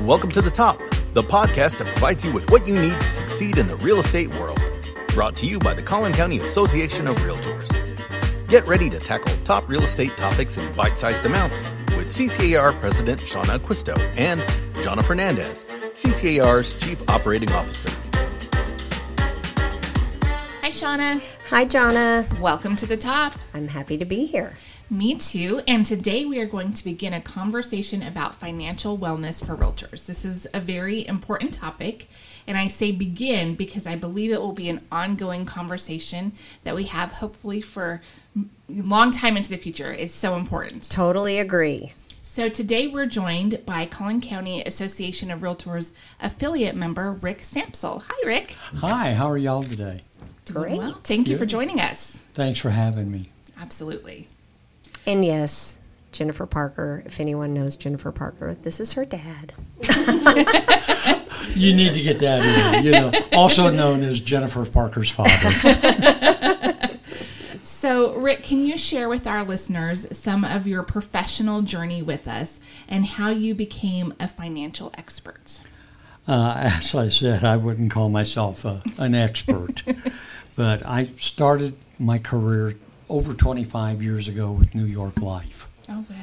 and welcome to The Top, the podcast that provides you with what you need to succeed in the real estate world. Brought to you by the Collin County Association of Realtors. Get ready to tackle top real estate topics in bite-sized amounts with CCAR President Shauna Aquisto and Jonna Fernandez, CCAR's Chief Operating Officer. Hi, Shauna. Hi, Jonna. Welcome to The Top. I'm happy to be here. Me too, and today we are going to begin a conversation about financial wellness for realtors. This is a very important topic, and I say begin because I believe it will be an ongoing conversation that we have hopefully for a long time into the future. It's so important. Totally agree. So today we're joined by Collin County Association of Realtors affiliate member Rick Sampsel. Hi, Rick. Hi, how are y'all today? Great. Well, thank you for joining us. Thanks for having me. Absolutely. And yes, Jennifer Parker, if anyone knows Jennifer Parker, this is her dad. You need to get that in, also known as Jennifer Parker's father. So, Rick, can you share with our listeners some of your professional journey with us and how you became a financial expert? As I said, I wouldn't call myself an expert, but I started my career over 25 years ago with New York Life. Okay.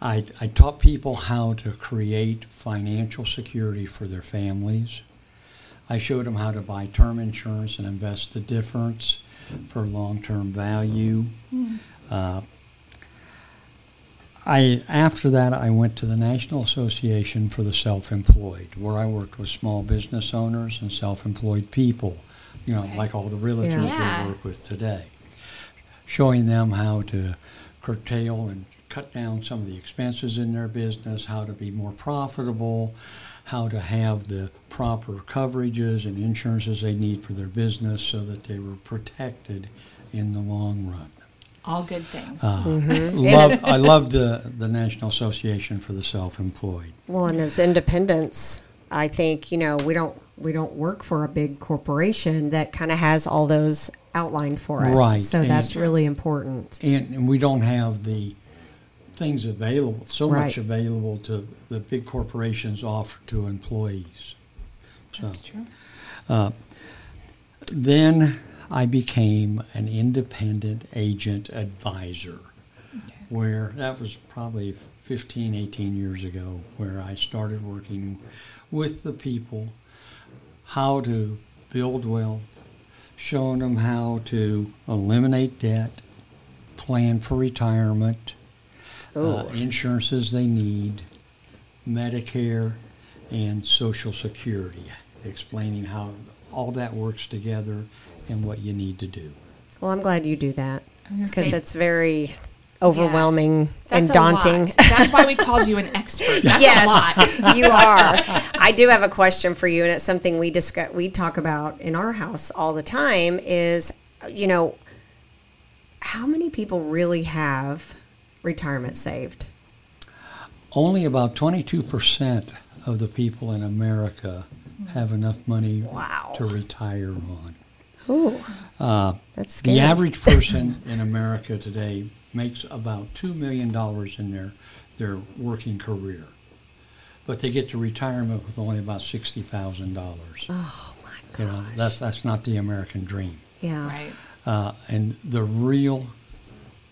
I taught people how to create financial security for their families. I showed them how to buy term insurance and invest the difference for long-term value. Mm. After that, I went to the National Association for the Self-Employed, where I worked with small business owners and self-employed people. Like all the realtors we work with today, showing them how to curtail and cut down some of the expenses in their business, how to be more profitable, how to have the proper coverages and insurances they need for their business so that they were protected in the long run. All good things. I love the National Association for the Self-Employed. Well, and as independents, I think, we don't work for a big corporation that kind of has all those outlined for us. Right. So that's really important. And we don't have the things available, much available to the big corporations offer to employees. So, that's true. Then I became an independent agent advisor, where that was probably 15, 18 years ago, where I started working with the people how to build wealth, showing them how to eliminate debt, plan for retirement, insurances they need, Medicare, and Social Security, explaining how all that works together and what you need to do. Well, I'm glad you do that because it's very overwhelming and daunting. That's why we called you an expert. That's a lot. You are. I do have a question for you, and it's something we talk about in our house all the time is, how many people really have retirement saved? Only about 22% of the people in America have enough money to retire on. Ooh, that's scary. The average person in America today makes about $2 million in their working career. But they get to retirement with only about $60,000. Oh, my gosh. That's not the American dream. Yeah. Right. And the real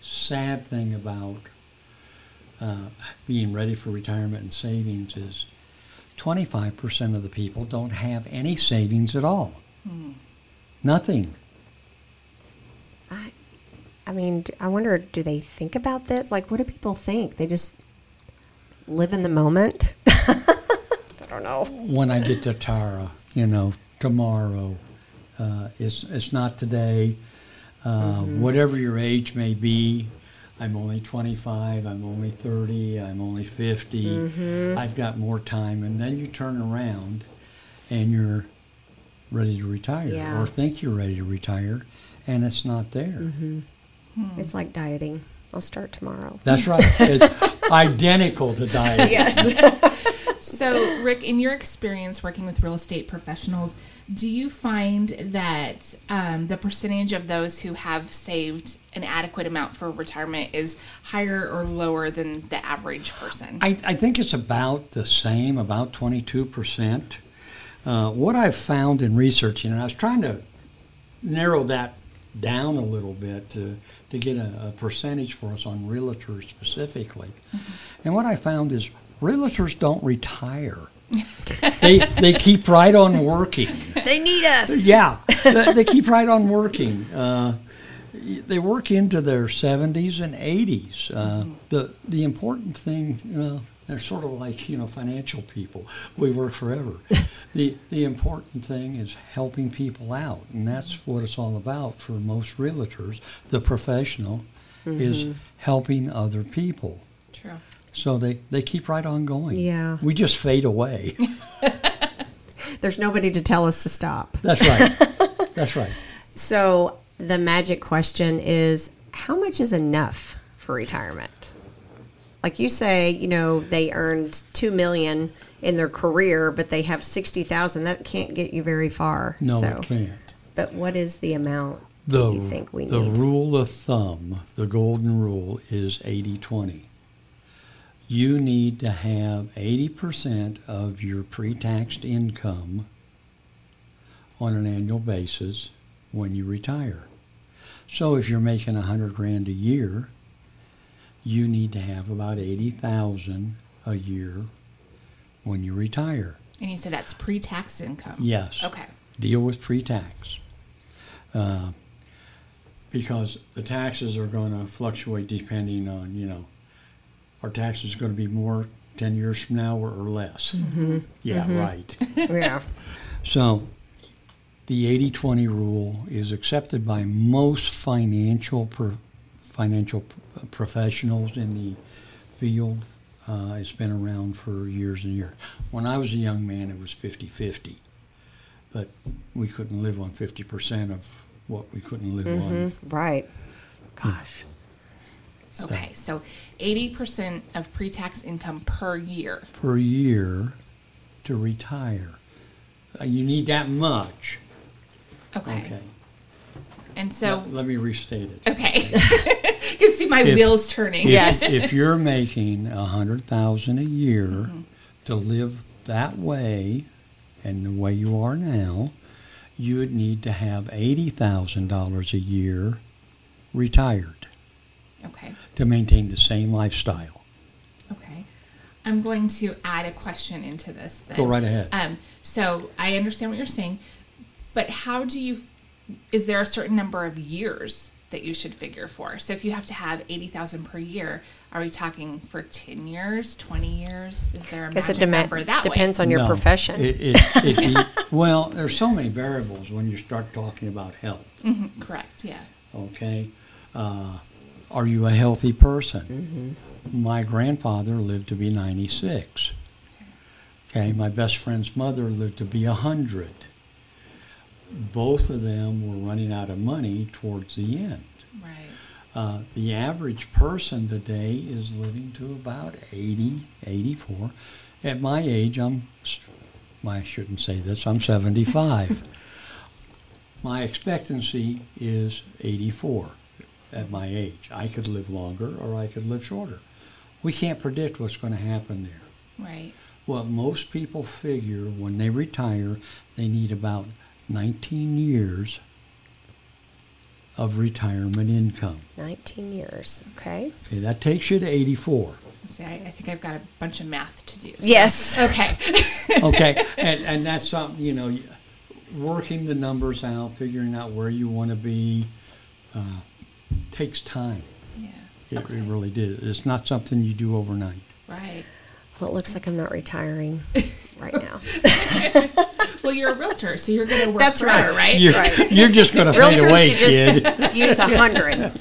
sad thing about being ready for retirement and savings is 25% of the people don't have any savings at all. Mm. Nothing. I wonder, do they think about this? Like, what do people think? They just live in the moment? I don't know. When I get to Tara, tomorrow, it's not today. Whatever your age may be, I'm only 25, I'm only 30, I'm only 50. Mm-hmm. I've got more time. And then you turn around and you're ready to retire or think you're ready to retire, and it's not there. Mm-hmm. It's like dieting. I'll start tomorrow. That's right. It's identical to dieting. Yes. So, Rick, in your experience working with real estate professionals, do you find that the percentage of those who have saved an adequate amount for retirement is higher or lower than the average person? I think it's about the same, about 22%. What I've found in researching, and I was trying to narrow that down a little bit to get a percentage for us on realtors specifically. Mm-hmm. And what I found is realtors don't retire. They keep right on working. They need us. Yeah, they keep right on working. They work into their 70s and 80s. The important thing, they're sort of like, financial people. We work forever. The important thing is helping people out, and that's what it's all about for most realtors. The professional mm-hmm. is helping other people. True. So they keep right on going. Yeah. We just fade away. There's nobody to tell us to stop. That's right. That's right. So the magic question is, how much is enough for retirement? Like you say, they earned $2 million in their career, but they have $60,000. That can't get you very far. No, it can't. But what is the amount that you think we need? The rule of thumb, the golden rule, is 80-20. You need to have 80% of your pre-taxed income on an annual basis when you retire. So if you're making $100,000 a year, you need to have about $80,000 a year when you retire. And you said that's pre-tax income? Yes. Okay. Deal with pre-tax. Because the taxes are going to fluctuate depending on, our taxes are going to be more 10 years from now or less. Mm-hmm. Yeah, mm-hmm. Right. Yeah. So the 80-20 rule is accepted by most financial professionals in the field. It's been around for years and years. When I was a young man, it was 50-50, but we couldn't live on 50% of what we couldn't live mm-hmm. on. Right. Gosh. So. Okay, so 80% of pre-tax income per year. Per year to retire. You need that much. Okay. And so... Let me restate it. Okay. You can see my wheels turning. Yes. If you're making $100,000 a year mm-hmm. to live that way and the way you are now, you would need to have $80,000 a year retired. Okay. To maintain the same lifestyle. Okay. I'm going to add a question into this then. Go right ahead. So I understand what you're saying, but is there a certain number of years that you should figure for? So if you have to have 80,000 per year, are we talking for 10 years, 20 years? Is there a magic number that depends on your profession. Well, there's so many variables when you start talking about health. Mm-hmm, correct, yeah. Okay. Are you a healthy person? Mm-hmm. My grandfather lived to be 96. Okay, my best friend's mother lived to be 100. Both of them were running out of money towards the end. Right. The average person today is living to about 80, 84. At my age, I shouldn't say this, I'm 75. My expectancy is 84 at my age. I could live longer or I could live shorter. We can't predict what's going to happen there. Right. Well, most people figure when they retire, they need about 19 years of retirement income. 19 years, okay. Okay, that takes you to 84. See, I think I've got a bunch of math to do. So. Yes. Okay. Okay, and that's something, working the numbers out, figuring out where you want to be, takes time. Yeah. It really did. It's not something you do overnight. Right. Well, it looks like I'm not retiring right now. Well, you're a realtor, so you're going to work forever, right? You're just going to fade away, kid. Realtors use 100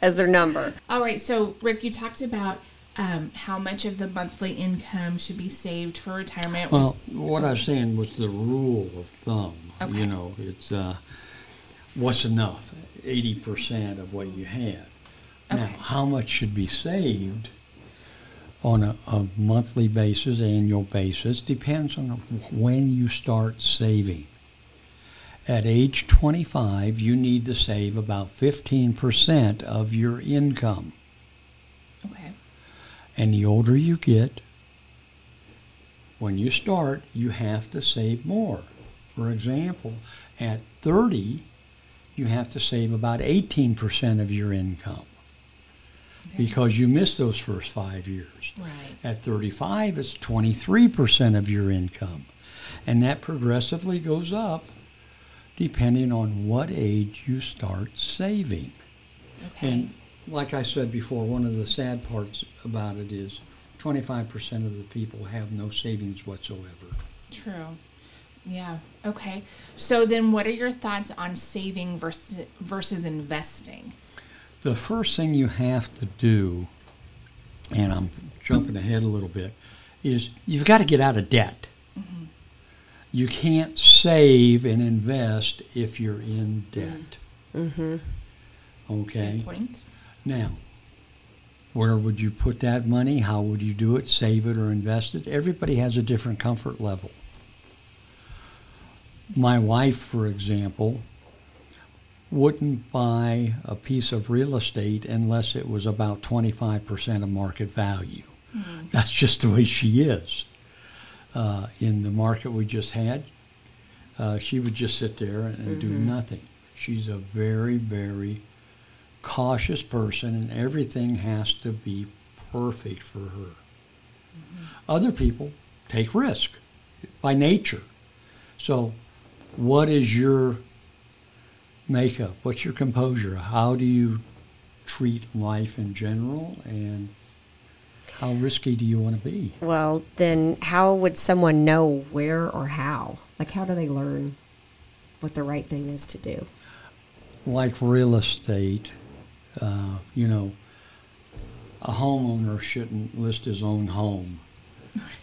as their number. All right, so, Rick, you talked about how much of the monthly income should be saved for retirement. Well, what I was saying was the rule of thumb. Okay. It's what's enough, 80% of what you had. Okay. Now, how much should be saved? on a monthly basis, annual basis, depends on when you start saving. At age 25, you need to save about 15% of your income. Okay. And the older you get, when you start, you have to save more. For example, at 30, you have to save about 18% of your income. Okay. Because you missed those first 5 years. Right. At 35, it's 23% of your income. And that progressively goes up depending on what age you start saving. Okay. And like I said before, one of the sad parts about it is 25% of the people have no savings whatsoever. True. Yeah. Okay. So then what are your thoughts on saving versus investing? The first thing you have to do, and I'm jumping ahead a little bit, is you've got to get out of debt. Mm-hmm. You can't save and invest if you're in debt. Mm-hmm. Okay. Good point. Now, where would you put that money? How would you do it? Save it or invest it? Everybody has a different comfort level. My wife, for example, wouldn't buy a piece of real estate unless it was about 25% of market value. Mm-hmm. That's just the way she is. In the market we just had, she would just sit there and do nothing. She's a very, very cautious person, and everything has to be perfect for her. Mm-hmm. Other people take risk by nature. So what is your makeup? What's your composure? How do you treat life in general, and how risky do you want to be? Well, then how would someone know where or how? Like, how do they learn what the right thing is to do? Like real estate, a homeowner shouldn't list his own home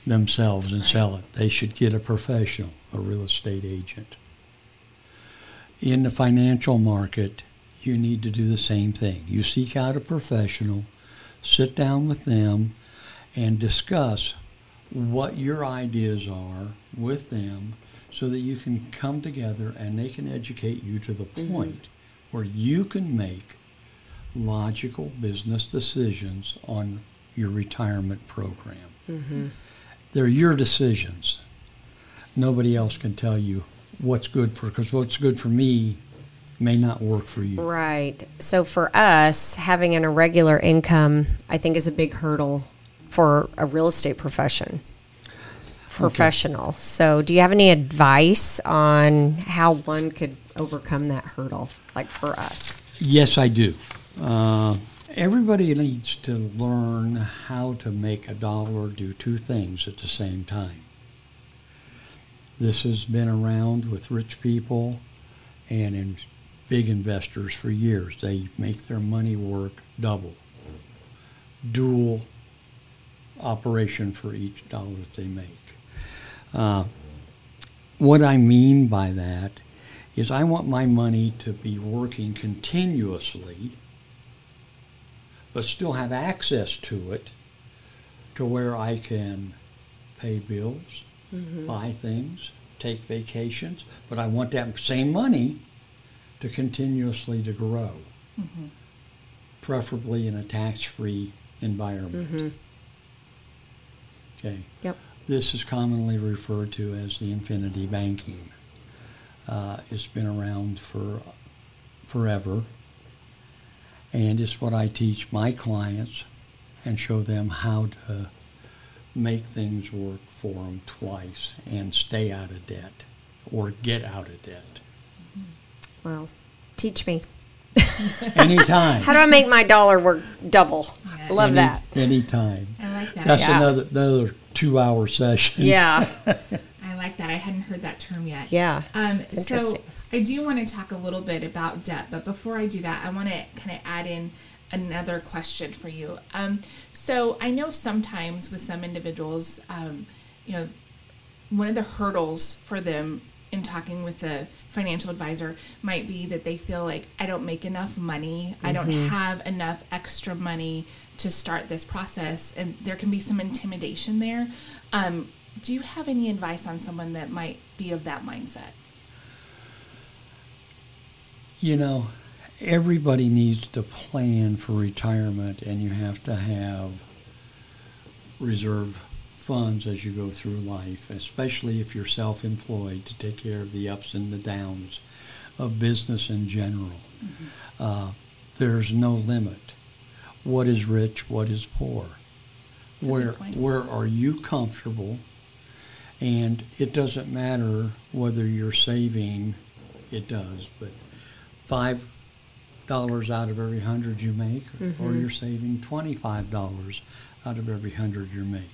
themselves and sell it. They should get a professional, a real estate agent. In the financial market, you need to do the same thing. You seek out a professional, sit down with them, and discuss what your ideas are with them so that you can come together and they can educate you to the point where you can make logical business decisions on your retirement program. Mm-hmm. They're your decisions. Nobody else can tell you what's good for, because what's good for me may not work for you. Right. So for us, having an irregular income, I think, is a big hurdle for a real estate professional. Okay. So do you have any advice on how one could overcome that hurdle, like for us? Yes, I do. Everybody needs to learn how to make a dollar do two things at the same time. This has been around with rich people and in big investors for years. They make their money work double. Dual operation for each dollar that they make. What I mean by that is I want my money to be working continuously but still have access to it to where I can pay bills, buy things, take vacations, but I want that same money to continuously to grow, preferably in a tax-free environment. Mm-hmm. Okay. Yep. This is commonly referred to as the infinity banking. It's been around for forever, and it's what I teach my clients and show them how to make things work for them twice and stay out of debt or get out of debt. Well, teach me. Anytime. How do I make my dollar work double? Yeah. Love that. Anytime. I like that. That's another 2-hour session. Yeah. I like that. I hadn't heard that term yet. Yeah. So I do want to talk a little bit about debt, but before I do that, I want to kind of add in another question for you. So I know sometimes with some individuals, one of the hurdles for them in talking with the financial advisor might be that they feel like, I don't make enough money. Mm-hmm. I don't have enough extra money to start this process. And there can be some intimidation there. Do you have any advice on someone that might be of that mindset? You know, everybody needs to plan for retirement, and you have to have reserve funds as you go through life, especially if you're self-employed, to take care of the ups and the downs of business in general. Mm-hmm. There's no limit. What is rich? What is poor? That's where are you comfortable? And it doesn't matter whether you're saving, it does, but $5 out of every 100 you make, mm-hmm. or you're saving $25 out of every 100 you make.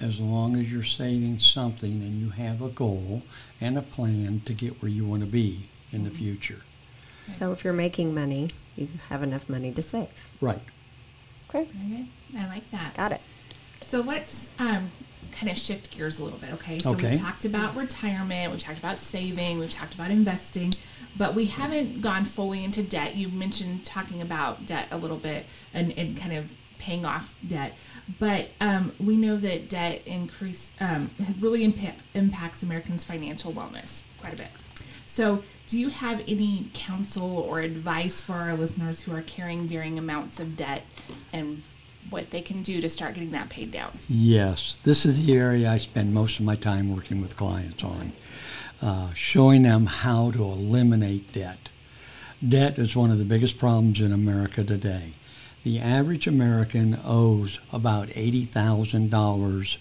As long as you're saving something and you have a goal and a plan to get where you want to be in the future. So if you're making money, you have enough money to save. Right. Okay. I like that. Got it. So let's kind of shift gears a little bit, okay? So we've talked about retirement, we've talked about saving, we've talked about investing, but we haven't gone fully into debt. You've mentioned talking about debt a little bit and kind of paying off debt, but we know that debt increase really impacts Americans' financial wellness quite a bit. So do you have any counsel or advice for our listeners who are carrying varying amounts of debt and what they can do to start getting that paid down? Yes, this is the area I spend most of my time working with clients on, showing them how to eliminate debt. Debt is one of the biggest problems in America today. The average American owes about $80,000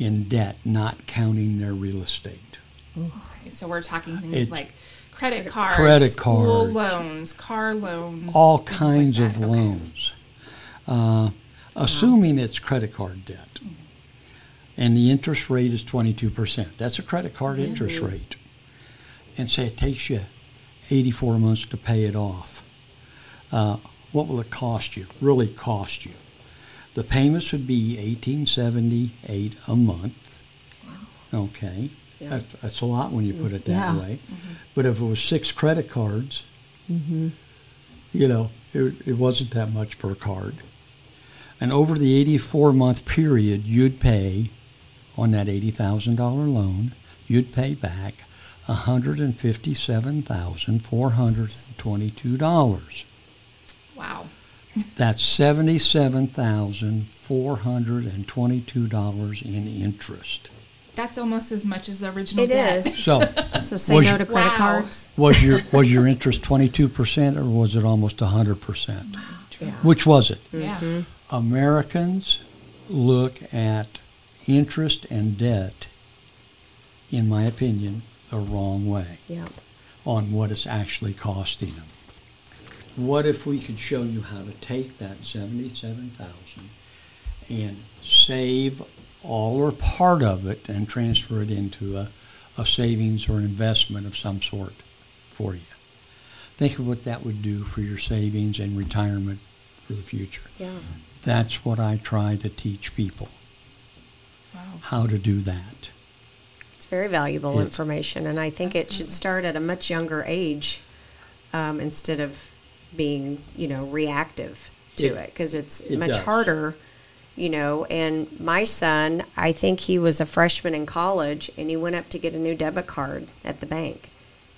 in debt, not counting their real estate. Okay, so we're talking things like credit cards, school loans, car loans. All kinds of loans. Assuming it's credit card debt. Mm-hmm. And the interest rate is 22%. That's a credit card interest rate. And say it takes you 84 months to pay it off. What will it cost you? Really cost you? The payments would be $18.78 a month. Wow. Okay, yeah. That's a lot when you put it that way. Mm-hmm. But if it was 6 credit cards, mm-hmm. you know, it wasn't that much per card. And over the 84-month period, you'd pay on that $80,000 loan. You'd pay back $157,422. Wow. That's $77,422 in interest. That's almost as much as the original debt. It is. So say no to credit cards. Was your interest 22% or was it almost 100%? Wow. Yeah. Which was it? Yeah. Mm-hmm. Americans look at interest and debt, in my opinion, the wrong way. Yeah. On what it's actually costing them. What if we could show you how to take that $77,000 and save all or part of it and transfer it into a savings or an investment of some sort for you? Think of what that would do for your savings and retirement for the future. Yeah. That's what I try to teach people, how to do that. It's very valuable information, and I think it should start at a much younger age instead of being, you know, reactive to it, because it's much harder, you know. And my son, I think he was a freshman in college, and he went up to get a new debit card at the bank,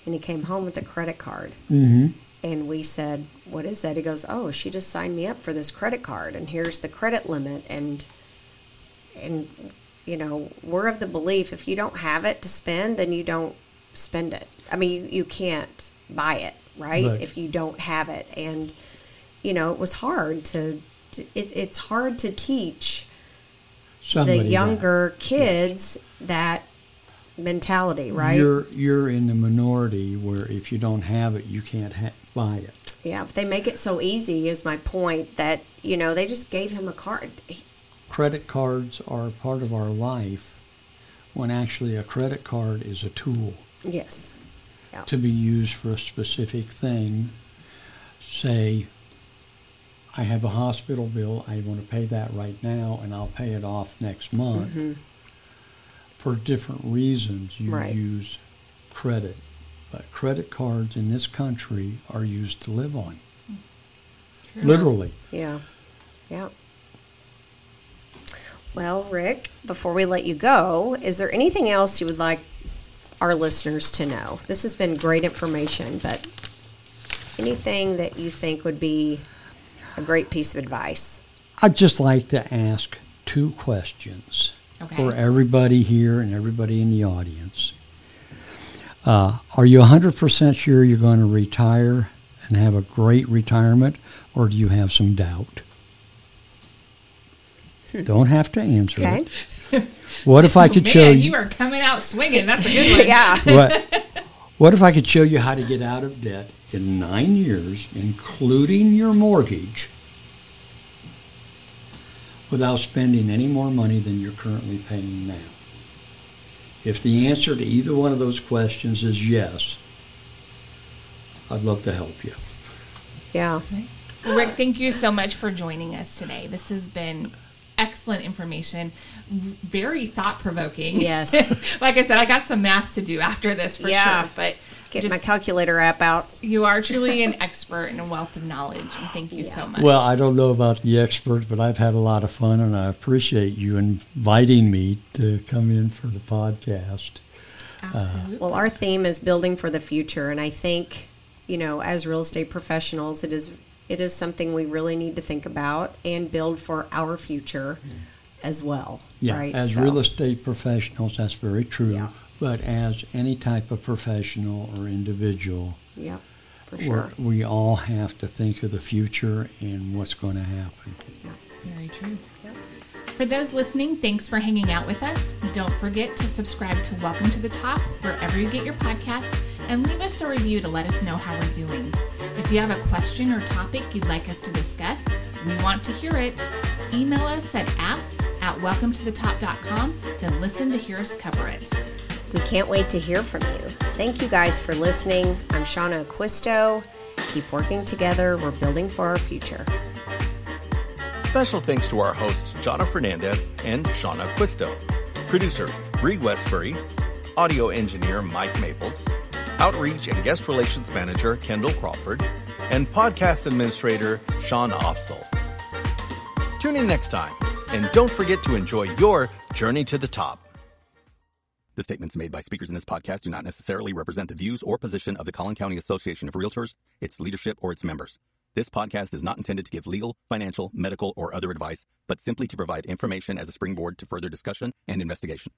and he came home with a credit card. Mm-hmm. And we said, "What is that?" He goes, "Oh, she just signed me up for this credit card, and here's the credit limit." And you know, we're of the belief if you don't have it to spend, then you don't spend it. I mean, you can't buy it. Right? If you don't have it. And, you know, it was hard it's hard to teach the younger kids that mentality, right? You're in the minority where if you don't have it, you can't buy it. Yeah, but they make it so easy is my point that, you know, they just gave him a card. Credit cards are part of our life when actually a credit card is a tool. Yes. Yeah. To be used for a specific thing. Say, I have a hospital bill, I want to pay that right now, and I'll pay it off next month. Mm-hmm. For different reasons, you use credit, but credit cards in this country are used to live on. Sure. Literally. Yeah. Yeah. Well, Rick, before we let you go, is there anything else you would like our listeners to know? This has been great information, but anything that you think would be a great piece of advice? I'd just like to ask two questions for everybody here and everybody in the audience. Are you 100% sure you're going to retire and have a great retirement, or do you have some doubt? Don't have to answer it. What if I could show you? You are coming out swinging. That's a good one. Yeah. What if I could show you how to get out of debt in 9 years, including your mortgage, without spending any more money than you're currently paying now? If the answer to either one of those questions is yes, I'd love to help you. Yeah. Well, Rick, thank you so much for joining us today. This has been excellent information, very thought-provoking. Yes. Like I said, I got some math to do after this for sure. But get my calculator app out. You are truly an expert and a wealth of knowledge, and thank you so much. Well, I don't know about the expert, but I've had a lot of fun, and I appreciate you inviting me to come in for the podcast. Absolutely. Well, our theme is building for the future, and I think, you know, as real estate professionals, it is something we really need to think about and build for our future as well. Yeah, right? As real estate professionals, that's very true. Yeah. But as any type of professional or individual, for sure, we all have to think of the future and what's going to happen. Yeah, very true. Yeah. For those listening, thanks for hanging out with us. Don't forget to subscribe to Welcome to the Top wherever you get your podcasts, and leave us a review to let us know how we're doing. If you have a question or topic you'd like us to discuss, we want to hear it. Email us at ask@welcometothetop.com, then listen to hear us cover it. We can't wait to hear from you. Thank you guys for listening. I'm Shauna Aquisto. Keep working together. We're building for our future. Special thanks to our hosts, Jonna Fernandez and Shauna Aquisto. Producer, Brie Westbury. Audio engineer, Mike Maples. Outreach and Guest Relations Manager, Kendall Crawford, and Podcast Administrator, Sean Offsall. Tune in next time, and don't forget to enjoy your journey to the top. The statements made by speakers in this podcast do not necessarily represent the views or position of the Collin County Association of Realtors, its leadership, or its members. This podcast is not intended to give legal, financial, medical, or other advice, but simply to provide information as a springboard to further discussion and investigation.